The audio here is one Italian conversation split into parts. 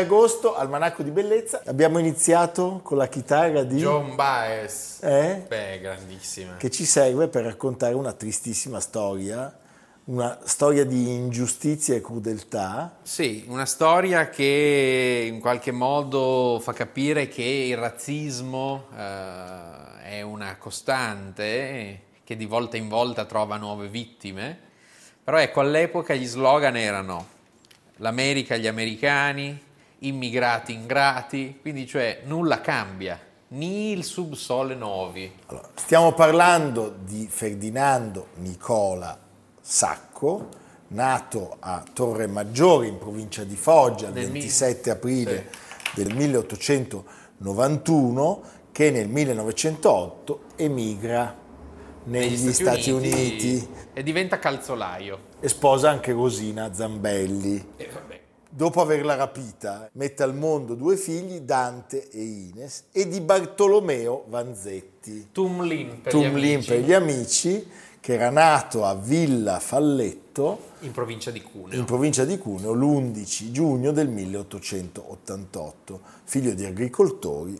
Agosto, Almanacco di Bellezza. Abbiamo iniziato con la chitarra di John Baez, beh, grandissima, che ci serve per raccontare una tristissima storia, una storia di ingiustizia e crudeltà. Sì, una storia che in qualche modo fa capire che il razzismo è una costante che di volta in volta trova nuove vittime, però ecco, all'epoca gli slogan erano l'America, gli americani, immigrati ingrati, quindi cioè nulla cambia, nil sub sole novi. Allora, stiamo parlando di Ferdinando Nicola Sacco, nato a Torre Maggiore in provincia di Foggia il 27 aprile del 1891, che nel 1908 emigra negli Stati Uniti e diventa calzolaio. E sposa anche Rosina Zambelli. Dopo averla rapita, mette al mondo due figli, Dante e Ines, e di Bartolomeo Vanzetti. Tumlin per gli amici, che era nato a Villa Falletto, in provincia di Cuneo, l'11 giugno del 1888, figlio di agricoltori,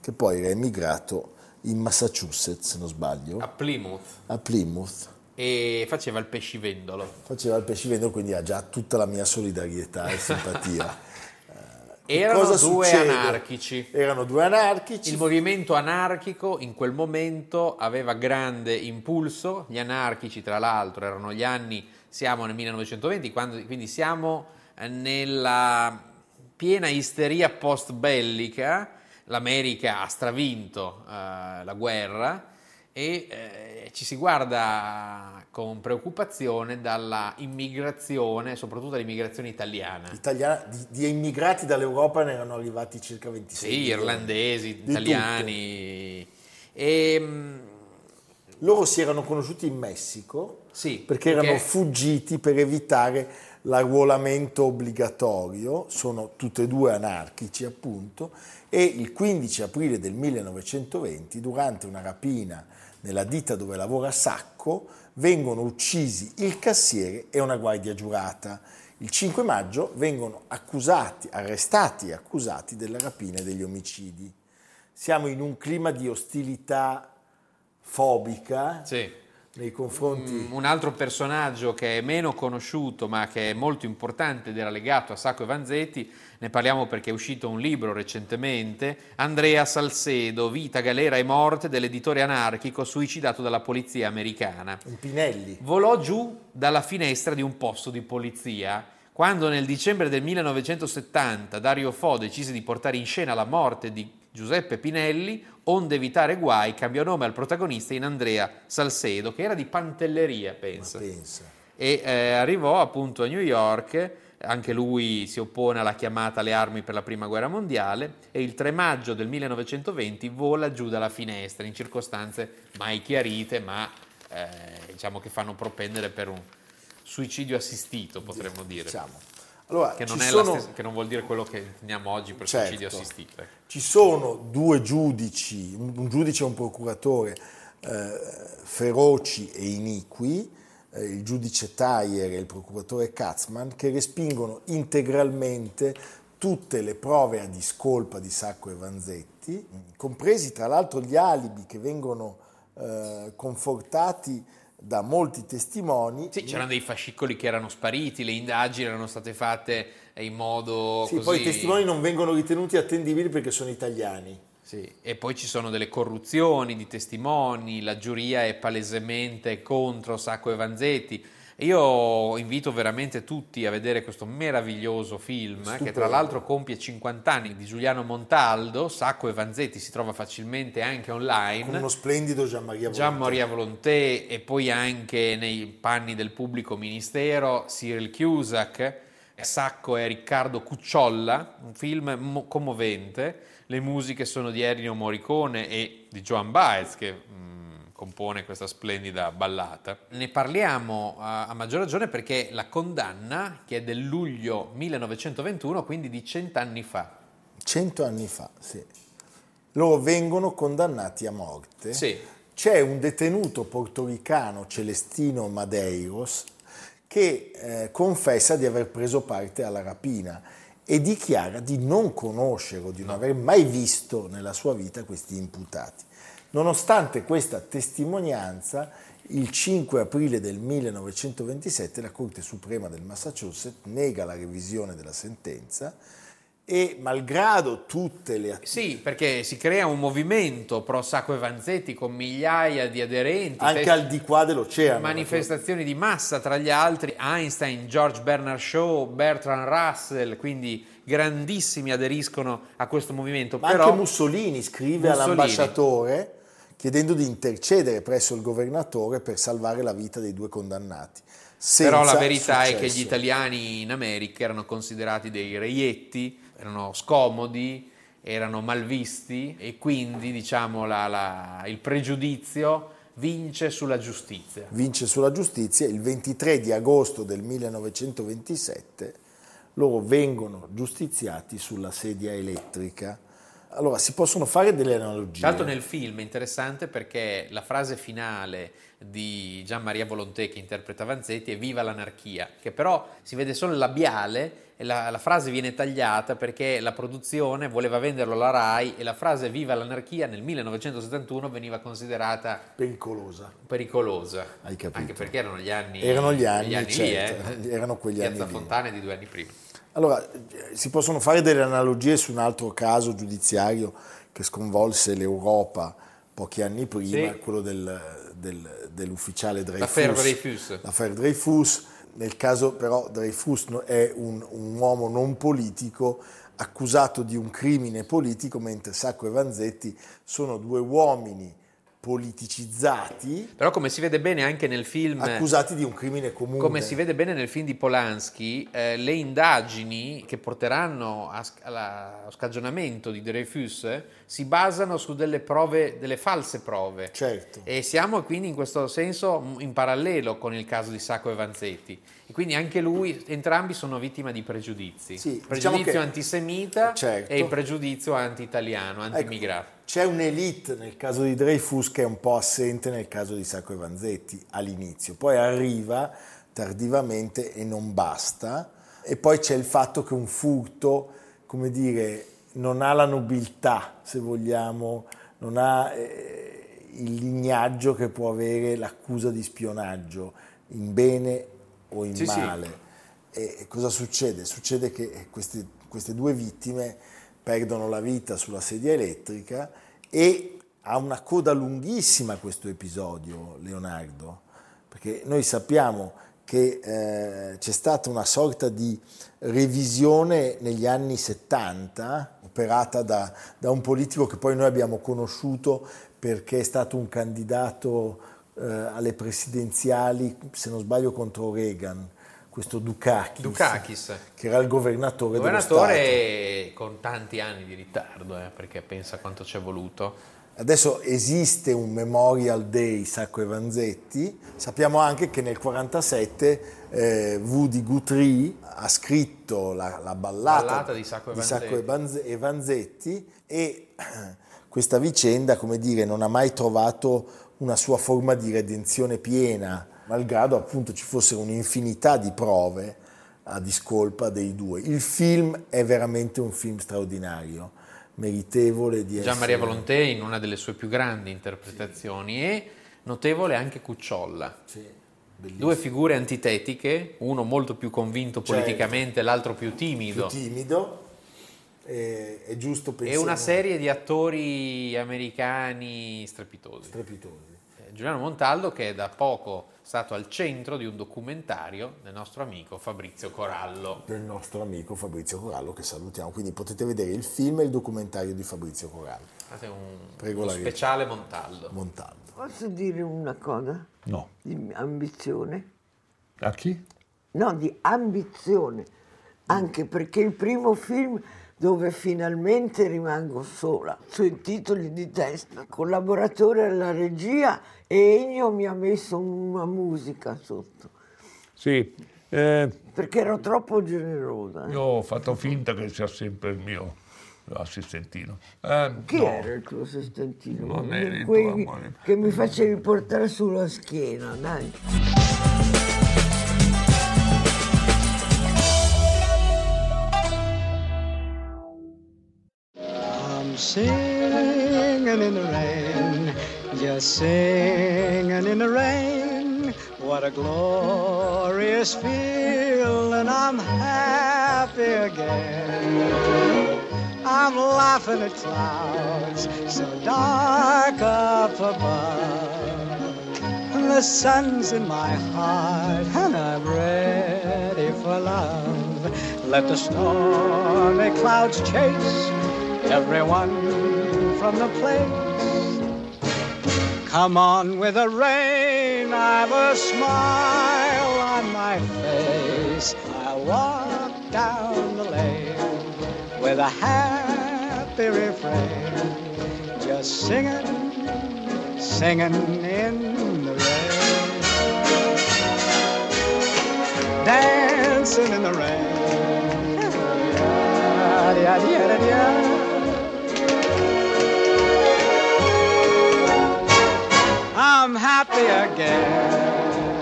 che poi era emigrato in Massachusetts, se non sbaglio. A Plymouth. E faceva il pescivendolo, quindi ha già tutta la mia solidarietà e simpatia. Erano due anarchici. Il movimento anarchico in quel momento aveva grande impulso. Gli anarchici, tra l'altro, erano gli anni, siamo nel 1920, quindi siamo nella piena isteria post bellica. L'America ha stravinto la guerra e ci si guarda con preoccupazione dalla immigrazione, soprattutto l'immigrazione italiana. Di immigrati dall'Europa ne erano arrivati circa 26 milioni. Sì, irlandesi, italiani. E loro si erano conosciuti in Messico, sì, perché erano fuggiti per evitare l'arruolamento obbligatorio. Sono tutte e due anarchici, appunto, e il 15 aprile del 1920, durante una rapina nella ditta dove lavora Sacco, vengono uccisi il cassiere e una guardia giurata. Il 5 maggio vengono arrestati e accusati della rapina e degli omicidi. Siamo in un clima di ostilità fobica, sì, nei confronti. Un altro personaggio che è meno conosciuto ma che è molto importante ed era legato a Sacco e Vanzetti, ne parliamo perché è uscito un libro recentemente, Andrea Salcedo, Vita, galera e morte dell'editore anarchico suicidato dalla polizia americana. Pinelli. Volò giù dalla finestra di un posto di polizia. Quando nel dicembre del 1970 Dario Fo decise di portare in scena la morte di Giuseppe Pinelli, onde evitare guai, cambiò nome al protagonista in Andrea Salcedo, che era di Pantelleria, pensa. E arrivò appunto a New York. Anche lui si oppone alla chiamata alle armi per la prima guerra mondiale e il 3 maggio del 1920 vola giù dalla finestra in circostanze mai chiarite, ma diciamo che fanno propendere per un suicidio assistito, potremmo dire. Diciamo. Allora, che non vuol dire quello che teniamo oggi per suicidio assistito. Ci sono due giudici, un giudice e un procuratore feroci e iniqui, il giudice Thayer e il procuratore Katzmann, che respingono integralmente tutte le prove a discolpa di Sacco e Vanzetti diritti, compresi tra l'altro gli alibi che vengono confortati da molti testimoni. Sì, c'erano dei fascicoli che erano spariti, le indagini erano state fatte in modo così. Poi i testimoni non vengono ritenuti attendibili perché sono italiani. Sì, e poi ci sono delle corruzioni di testimoni, la giuria è palesemente contro Sacco e Vanzetti. Io invito veramente tutti a vedere questo meraviglioso film, stupendo, che tra l'altro compie 50 anni, di Giuliano Montaldo, Sacco e Vanzetti, si trova facilmente anche online. Con uno splendido Gian Maria Volonté. Gian Maria Volonté, e poi anche nei panni del pubblico ministero Cyril Chiusac. Sacco è Riccardo Cucciolla, un film commovente. Le musiche sono di Ennio Morricone e di John Baez, che compone questa splendida ballata. Ne parliamo a maggior ragione perché la condanna, che è del luglio 1921, quindi di 100 anni fa. 100 anni fa, sì. Loro vengono condannati a morte. Sì. C'è un detenuto portoricano, Celestino Madeiros, che confessa di aver preso parte alla rapina e dichiara di non conoscere o di non aver mai visto nella sua vita questi imputati. Nonostante questa testimonianza, il 5 aprile del 1927 la Corte Suprema del Massachusetts nega la revisione della sentenza e, malgrado tutte le sì, perché si crea un movimento pro Sacco e Vanzetti con migliaia di aderenti anche al di qua dell'oceano, manifestazioni di massa, tra gli altri Einstein, George Bernard Shaw, Bertrand Russell, quindi grandissimi aderiscono a questo movimento. Ma però anche Mussolini scrive all'ambasciatore chiedendo di intercedere presso il governatore per salvare la vita dei due condannati. Senza però la verità successo. È che gli italiani in America erano considerati dei reietti, erano scomodi, erano malvisti e quindi diciamo il pregiudizio vince sulla giustizia. Vince sulla giustizia. Il 23 di agosto del 1927 loro vengono giustiziati sulla sedia elettrica. Allora, si possono fare delle analogie. Tanto nel film è interessante perché la frase finale di Gian Maria Volonté, che interpreta Vanzetti, è "Viva l'anarchia", che però si vede solo il labiale e la frase viene tagliata perché la produzione voleva venderlo alla Rai e la frase "Viva l'anarchia" nel 1971 veniva considerata pericolosa. Hai capito? Anche perché erano gli anni certo. Erano quegli anni lì. Piazza Fontane di 2 anni prima. Allora, si possono fare delle analogie su un altro caso giudiziario che sconvolse l'Europa pochi anni prima, sì, quello dell'ufficiale Dreyfus. L'affaire Dreyfus. Nel caso però Dreyfus è un uomo non politico accusato di un crimine politico, mentre Sacco e Vanzetti sono due uomini politicizzati, però come si vede bene anche nel film, accusati di un crimine comune. Come si vede bene nel film di Polanski, le indagini che porteranno allo scagionamento di Dreyfus si basano su delle prove, delle false prove. Certo. E siamo quindi in questo senso in parallelo con il caso di Sacco e Vanzetti. E quindi anche lui, entrambi sono vittima di pregiudizi. Sì, pregiudizio diciamo antisemita, certo, e il pregiudizio anti-italiano, anti-immigrato. Ecco. C'è un'elite nel caso di Dreyfus che è un po' assente nel caso di Sacco e Vanzetti all'inizio, poi arriva tardivamente e non basta, e poi c'è il fatto che un furto, come dire, non ha la nobiltà, se vogliamo, non ha il lignaggio che può avere l'accusa di spionaggio in bene o in male. Sì. E cosa succede? Succede che queste due vittime perdono la vita sulla sedia elettrica e ha una coda lunghissima questo episodio, Leonardo, perché noi sappiamo che c'è stata una sorta di revisione negli anni 70 operata da un politico che poi noi abbiamo conosciuto perché è stato un candidato alle presidenziali, se non sbaglio contro Reagan, questo Dukakis, che era il governatore dello Stato. Con tanti anni di ritardo, perché pensa quanto ci è voluto. Adesso esiste un Memorial Day Sacco e Vanzetti. Sappiamo anche che nel 1947 Woody Guthrie ha scritto la ballata di Sacco e Vanzetti, e questa vicenda, come dire, non ha mai trovato una sua forma di redenzione piena, malgrado appunto ci fosse un'infinità di prove a discolpa dei due. Il film è veramente un film straordinario, meritevole di essere. Gian Maria Volonté in una delle sue più grandi interpretazioni, sì. E notevole anche Cucciolla. Sì. Bellissimo. Due figure antitetiche, uno molto più convinto politicamente, certo. L'altro più timido. Più timido, è giusto pensare. E una serie di attori americani strepitosi. Strepitosi. Giuliano Montaldo, che è da poco stato al centro di un documentario del nostro amico Fabrizio Corallo. Del nostro amico Fabrizio Corallo, che salutiamo. Quindi potete vedere il film e il documentario di Fabrizio Corallo. Uno speciale Montaldo. Montaldo. Posso dire una cosa? No. Di ambizione. A chi? No, di ambizione. Anche perché il primo film dove finalmente rimango sola, sui titoli di testa, collaboratore alla regia, e Ennio mi ha messo una musica sotto. Sì. Perché ero troppo generosa. Io ho fatto finta che sia sempre il mio assistentino. Era il tuo assistentino? Non eri il tuo amore. Che mi facevi portare sulla schiena, dai. Singing in the rain, just singing in the rain. What a glorious feeling, I'm happy again. I'm laughing at clouds so dark up above. The sun's in my heart and I'm ready for love. Let the stormy clouds chase everyone from the place. Come on with the rain, I've a smile on my face. I walk down the lane with a happy refrain, just singing, singing in the rain, dancing in the rain. Da, da, da, da, da. I'm happy again.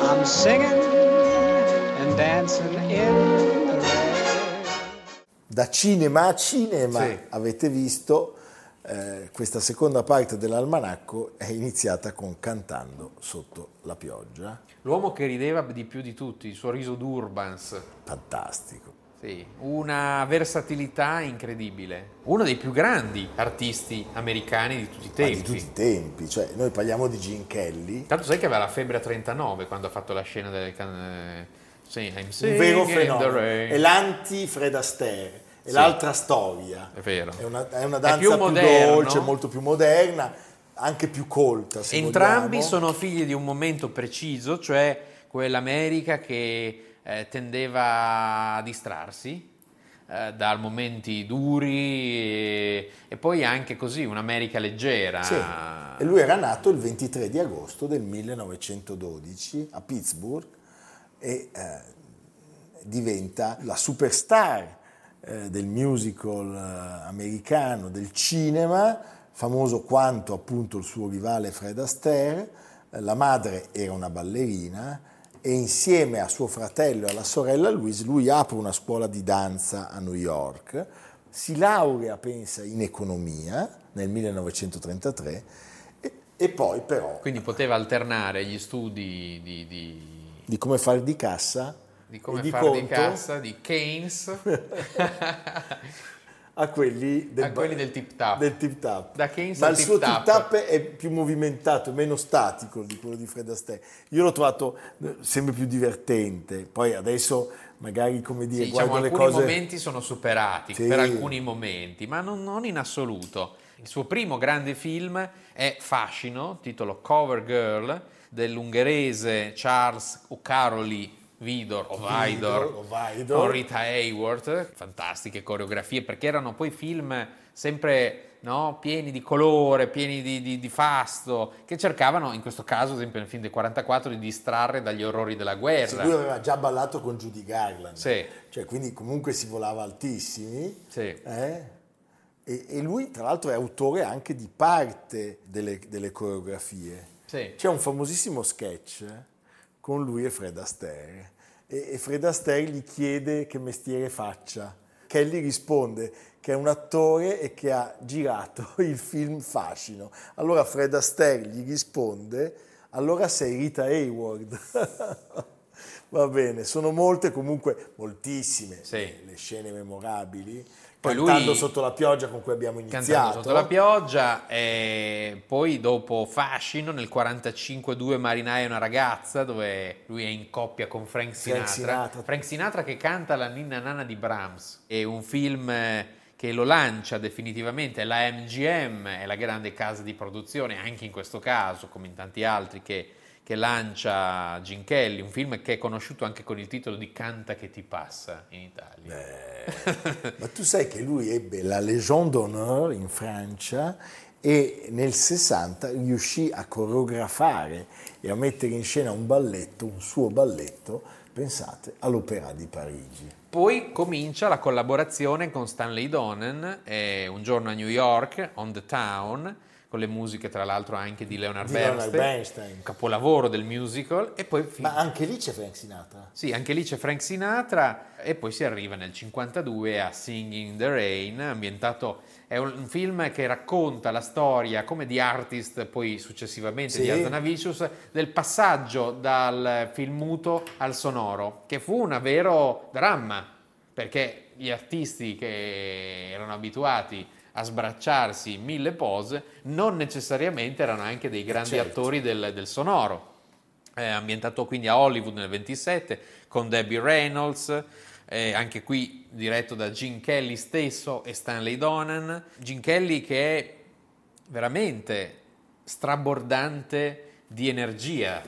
I'm singing and dancing in the rain. Da cinema a cinema, sì. Avete visto, questa seconda parte dell'almanacco è iniziata con Cantando sotto la pioggia. L'uomo che rideva di più di tutti, il suo riso d'Urbans. Fantastico. Sì, una versatilità incredibile. Uno dei più grandi artisti americani di tutti i tempi. Ma di tutti i tempi, cioè noi parliamo di Gene Kelly. Tanto sai che aveva la febbre a 39 quando ha fatto la scena del un vero fenomeno. È l'anti Fred Astaire, è sì. L'altra storia. È vero. È una danza più dolce, molto più moderna, anche più colta. Se entrambi vogliamo. Sono figli di un momento preciso, cioè quell'America che tendeva a distrarsi da momenti duri e poi anche così un'America leggera. Sì. E lui era nato il 23 di agosto del 1912 a Pittsburgh e diventa la superstar del musical americano, del cinema, famoso quanto appunto il suo rivale Fred Astaire. La madre era una ballerina e insieme a suo fratello e alla sorella Louise lui apre una scuola di danza a New York, si laurea, pensa, in economia nel 1933 e poi però... Quindi poteva alternare gli studi di come far di cassa, di Keynes a quelli del tip-tap. Del tip-tap. Da Keynes ma il suo tip-tap è più movimentato, meno statico di quello di Fred Astaire. Io l'ho trovato sempre più divertente. Poi adesso magari, come dire, sì, guardo diciamo, le cose... alcuni momenti sono superati, sì. Per alcuni momenti, ma non in assoluto. Il suo primo grande film è Fascino, titolo Cover Girl, dell'ungherese Charles O'Carroll Vidor, con Rita Hayworth, fantastiche coreografie, perché erano poi film sempre pieni di colore, pieni di fasto, che cercavano, in questo caso, ad esempio nel film del 44, di distrarre dagli orrori della guerra. Sì, lui aveva già ballato con Judy Garland, sì. Cioè, quindi comunque si volava altissimi, sì. E lui tra l'altro è autore anche di parte delle coreografie, sì. C'è un famosissimo sketch con lui e Fred Astaire. E Fred Astaire gli chiede che mestiere faccia. Kelly risponde che è un attore e che ha girato il film Fascino. Allora Fred Astaire gli risponde: allora sei Rita Hayworth. Va bene, sono molte, comunque moltissime, sì, le scene memorabili. Poi Cantando lui, sotto la pioggia, con cui abbiamo iniziato. Cantando sotto la pioggia, poi dopo Fascino nel 45-2 Marinai è una ragazza, dove lui è in coppia con Frank Sinatra. Frank Sinatra che canta la Ninna Nana di Brahms. È un film che lo lancia definitivamente, la MGM è la grande casa di produzione, anche in questo caso, come in tanti altri, che lancia Gene Kelly, un film che è conosciuto anche con il titolo di Canta che ti passa in Italia. Beh, ma tu sai che lui ebbe la Légion d'Honneur in Francia e nel 60 riuscì a coreografare e a mettere in scena un balletto, un suo balletto, pensate, all'Opéra di Parigi. Poi comincia la collaborazione con Stanley Donen, Un giorno a New York, On the Town, con le musiche tra l'altro anche di Leonard Bernstein, un capolavoro del musical, e poi ma anche lì c'è Frank Sinatra. Sì, anche lì c'è Frank Sinatra, e poi si arriva nel 52 a Singing in the Rain, ambientato, è un film che racconta la storia come di Artist, poi successivamente sì, di Hazanavicius, del passaggio dal film muto al sonoro, che fu un vero dramma, perché gli artisti che erano abituati a sbracciarsi in mille pose non necessariamente erano anche dei grandi attori del sonoro. È ambientato quindi a Hollywood nel 27 con Debbie Reynolds, anche qui diretto da Gene Kelly stesso e Stanley Donen. Gene Kelly che è veramente strabordante di energia.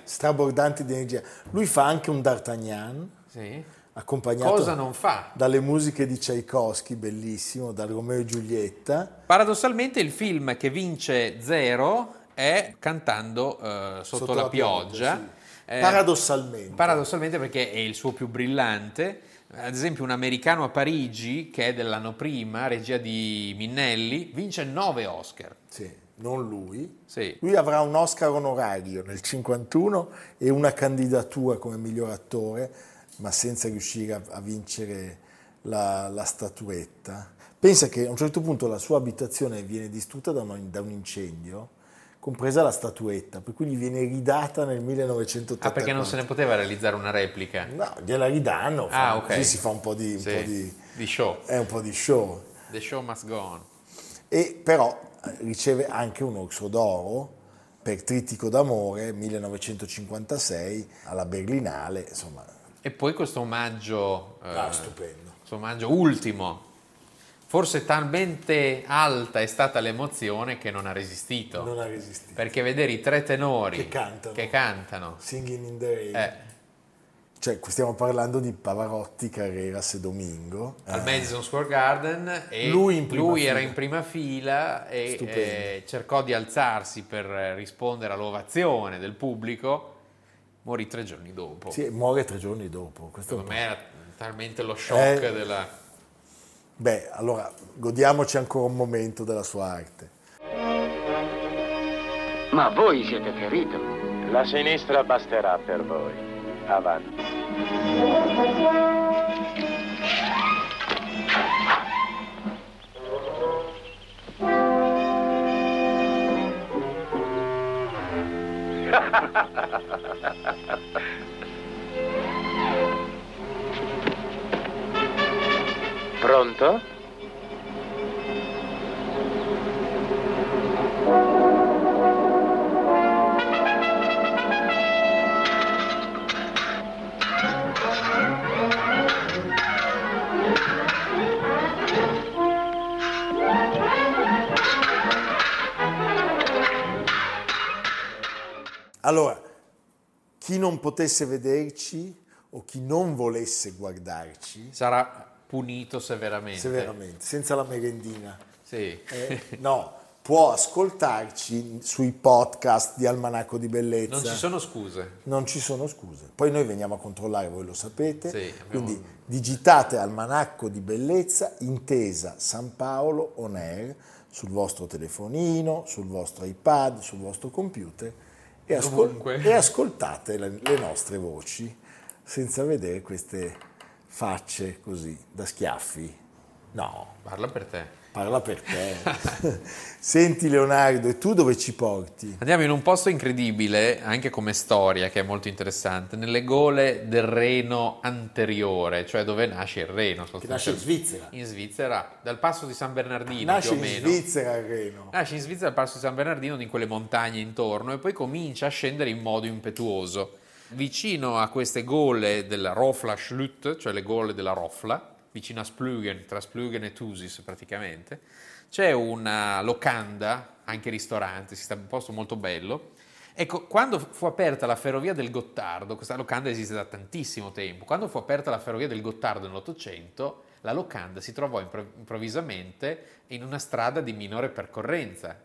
Lui fa anche un D'Artagnan, sì, accompagnato Cosa non fa? Dalle musiche di Tchaikovsky, bellissimo, dal Romeo e Giulietta. Paradossalmente il film che vince zero è Cantando sotto la pioggia. Sì. Paradossalmente perché è il suo più brillante. Ad esempio Un americano a Parigi, che è dell'anno prima, regia di Minnelli, vince 9 Oscar. Sì. Non lui, sì. Lui avrà un Oscar onorario nel 51 e una candidatura come miglior attore, ma senza riuscire a vincere la statuetta. Pensa che a un certo punto la sua abitazione viene distrutta da un incendio, compresa la statuetta, per cui gli viene ridata nel 1984. Ah, perché non se ne poteva realizzare una replica? No, gliela ridanno, okay. Così si fa un po' di show. È un po' di show. The show must go on. E però riceve anche un Orso d'Oro per Trittico d'amore 1956 alla Berlinale, insomma. E poi questo omaggio stupendo. Questo omaggio ultimo. Forse talmente alta è stata l'emozione che non ha resistito. Perché vedere i tre tenori che cantano. Singing in the Rain. Cioè, stiamo parlando di Pavarotti, Carreras e Domingo. Al Madison Square Garden, e lui era in prima fila e cercò di alzarsi per rispondere all'ovazione del pubblico. Muore tre giorni dopo. Questo secondo me era talmente lo shock della... Beh, allora, godiamoci ancora un momento della sua arte. Ma voi siete ferito. La sinistra basterà per voi. Avanti. Pronto? Allora, chi non potesse vederci o chi non volesse guardarci sarà punito severamente, senza la merendina. Sì. No, può ascoltarci sui podcast di Almanacco di Bellezza. Non ci sono scuse. Poi noi veniamo a controllare, voi lo sapete. Sì, quindi digitate Almanacco di Bellezza, Intesa Sanpaolo On Air sul vostro telefonino, sul vostro iPad, sul vostro computer. e ascoltate le nostre voci senza vedere queste facce così da schiaffi. No, parla per te. Parla per te. Senti Leonardo, e tu dove ci porti? Andiamo in un posto incredibile, anche come storia, che è molto interessante, nelle gole del Reno anteriore, cioè dove nasce il Reno. Che nasce in Svizzera. In Svizzera, dal passo di San Bernardino più o meno. Nasce in Svizzera il Reno. Nasce in Svizzera dal passo di San Bernardino, in quelle montagne intorno, e poi comincia a scendere in modo impetuoso. Vicino a queste gole della Rofla Schlütt, cioè le gole della Rofla, vicino a Splügen, tra Splügen e Thusis praticamente, c'è una locanda, anche ristorante, si sta in un posto molto bello. Ecco, quando fu aperta la ferrovia del Gottardo, questa locanda esiste da tantissimo tempo, quando fu aperta la ferrovia del Gottardo nell'800, la locanda si trovò improvvisamente in una strada di minore percorrenza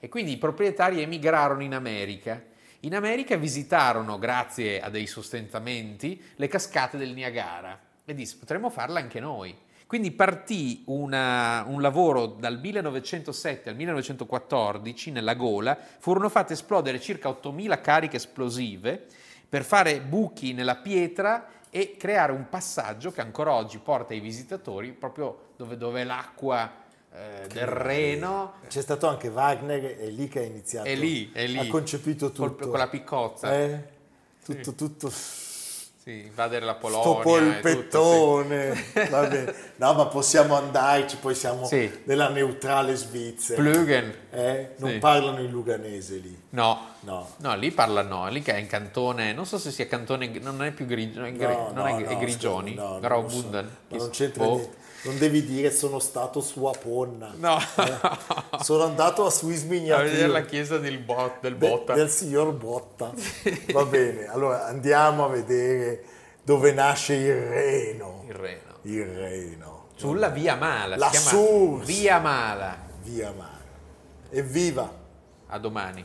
e quindi i proprietari emigrarono in America. In America visitarono, grazie a dei sostentamenti, le cascate del Niagara. E disse, potremmo farla anche noi. Quindi partì un lavoro dal 1907 al 1914 nella gola, furono fatte esplodere circa 8.000 cariche esplosive per fare buchi nella pietra e creare un passaggio che ancora oggi porta i visitatori proprio dove l'acqua del Reno. C'è stato anche Wagner, è lì che ha iniziato. È lì. Ha concepito tutto. Con la piccozza. Tutto, sì. Tutto. Sì, invadere la Polonia. Sto polpettone. Tutto, sì. Vabbè. No, ma possiamo andarci, poi siamo nella neutrale Svizzera. Splügen. Non parlano il luganese lì. No, lì parlano, lì che è in cantone, non so se sia cantone, non è più grigio, è Grigioni, Graubünden. Non c'entra niente. Non devi dire sono stato su Aponna. No. Sono andato a Suismignatur. A vedere la chiesa del Botta. Del signor Botta. Sì. Va bene, allora andiamo a vedere dove nasce il Reno. Il Reno. Sulla Via Mala. Via Mala. Evviva. A domani.